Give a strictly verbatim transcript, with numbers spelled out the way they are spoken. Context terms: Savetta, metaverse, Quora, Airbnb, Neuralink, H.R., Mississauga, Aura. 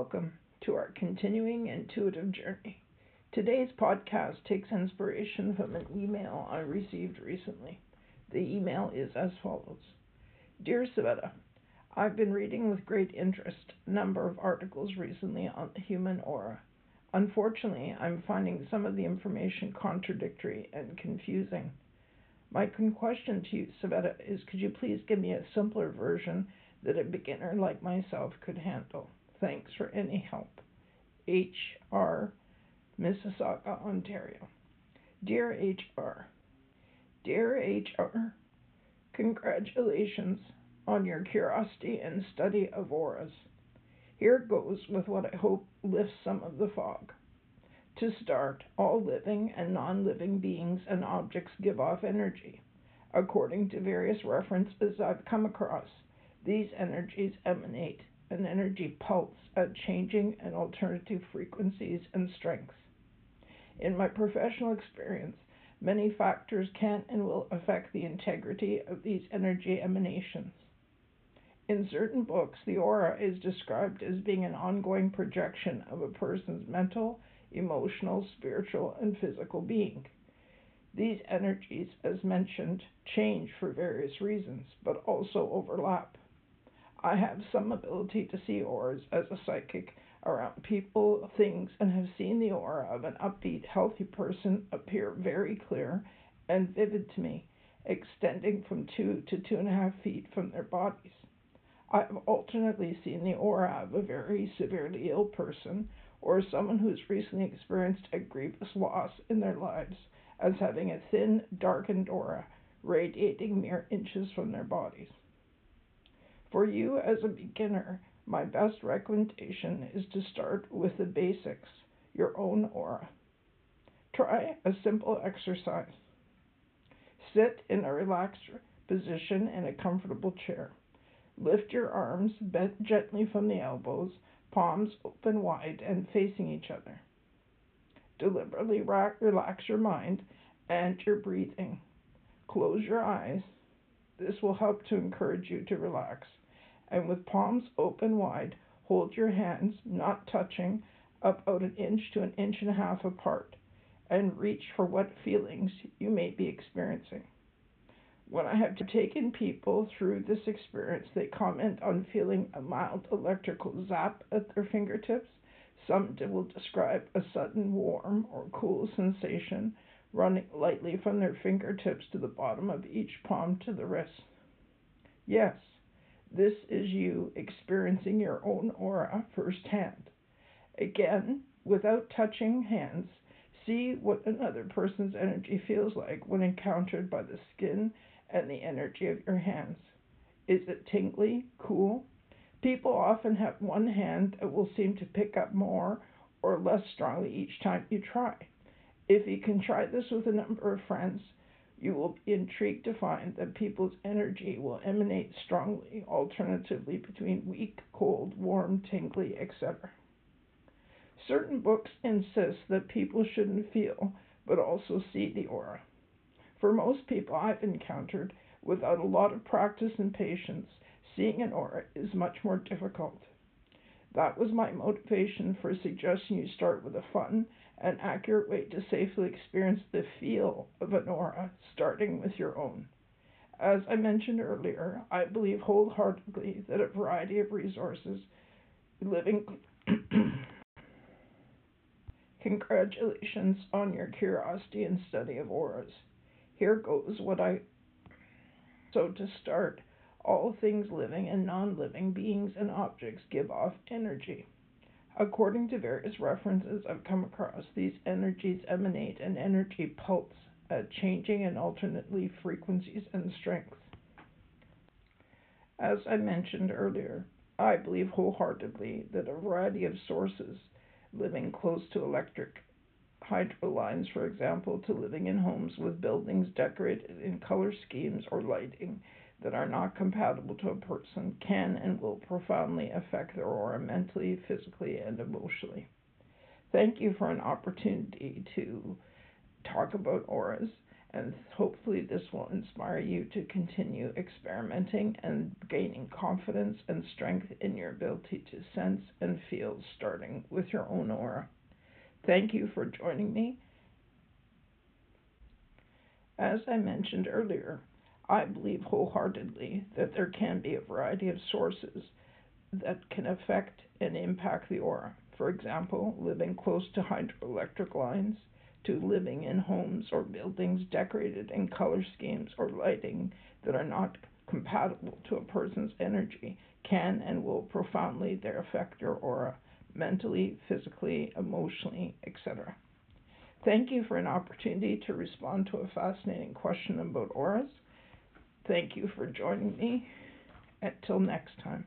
welcome to our continuing intuitive journey. Today's podcast takes inspiration from an email I received recently. The email is as follows. Dear Savetta, I've been reading with great interest a number of articles recently on the human aura. Unfortunately, I'm finding some of the information contradictory and confusing. My question to you, Savetta, is could you please give me a simpler version that a beginner like myself could handle? Thanks for any help. H R Mississauga, Ontario. Dear H R Dear H R congratulations on your curiosity and study of auras. Here goes with what I hope lifts some of the fog. To start, all living and non-living beings and objects give off energy. According to various references I've come across, these energies emanate an energy pulse at changing and alternative frequencies and strengths. In my professional experience, many factors can and will affect the integrity of these energy emanations. In certain books, the aura is described as being an ongoing projection of a person's mental, emotional, spiritual, and physical being. These energies, as mentioned, change for various reasons, but also overlap. I have some ability to see auras as a psychic around people, things, and have seen the aura of an upbeat, healthy person appear very clear and vivid to me, extending from two to two and a half feet from their bodies. I have alternately seen the aura of a very severely ill person or someone who's recently experienced a grievous loss in their lives as having a thin, darkened aura radiating mere inches from their bodies. For you as a beginner, my best recommendation is to start with the basics, your own aura. Try a simple exercise. Sit in a relaxed position in a comfortable chair. Lift your arms, bent gently from the elbows, palms open wide and facing each other. Deliberately ra- relax your mind and your breathing. Close your eyes. This will help to encourage you to relax. And with palms open wide, hold your hands, not touching, about an inch to an inch and a half apart, and reach for what feelings you may be experiencing. When I have taken people through this experience, they comment on feeling a mild electrical zap at their fingertips. Some will describe a sudden warm or cool sensation running lightly from their fingertips to the bottom of each palm to the wrist. Yes, this is you experiencing your own aura firsthand. Again, without touching hands, see what another person's energy feels like when encountered by the skin and the energy of your hands. Is it tingly, cool? People often have one hand that will seem to pick up more or less strongly each time you try. If you can try this with a number of friends, you will be intrigued to find that people's energy will emanate strongly, alternatively between weak, cold, warm, tingly, et cetera. Certain books insist that people shouldn't feel, but also see the aura. For most people I've encountered, without a lot of practice and patience, seeing an aura is much more difficult. That was my motivation for suggesting you start with a fun and accurate way to safely experience the feel of an aura, starting with your own. As I mentioned earlier, I believe wholeheartedly that a variety of resources, living... Congratulations on your curiosity and study of auras. Here goes what I... So to start, all things living and non-living beings and objects give off energy. According to various references I've come across, these energies emanate an energy pulse at changing and alternately frequencies and strengths. As I mentioned earlier, I believe wholeheartedly that a variety of sources, living close to electric hydro lines, for example, to living in homes with buildings decorated in color schemes or lighting that are not compatible to a person, can and will profoundly affect their aura mentally, physically, and emotionally. Thank you for an opportunity to talk about auras And hopefully this will inspire you to continue experimenting and gaining confidence and strength in your ability to sense and feel, starting with your own aura. Thank you for joining me. As I mentioned earlier, I believe wholeheartedly that there can be a variety of sources that can affect and impact the aura. For example, living close to hydroelectric lines, to living in homes or buildings decorated in color schemes or lighting that are not compatible to a person's energy can and will profoundly there affect your aura mentally, physically, emotionally, et cetera. Thank you for an opportunity to respond to a fascinating question about auras. Thank you for joining me. Until next time.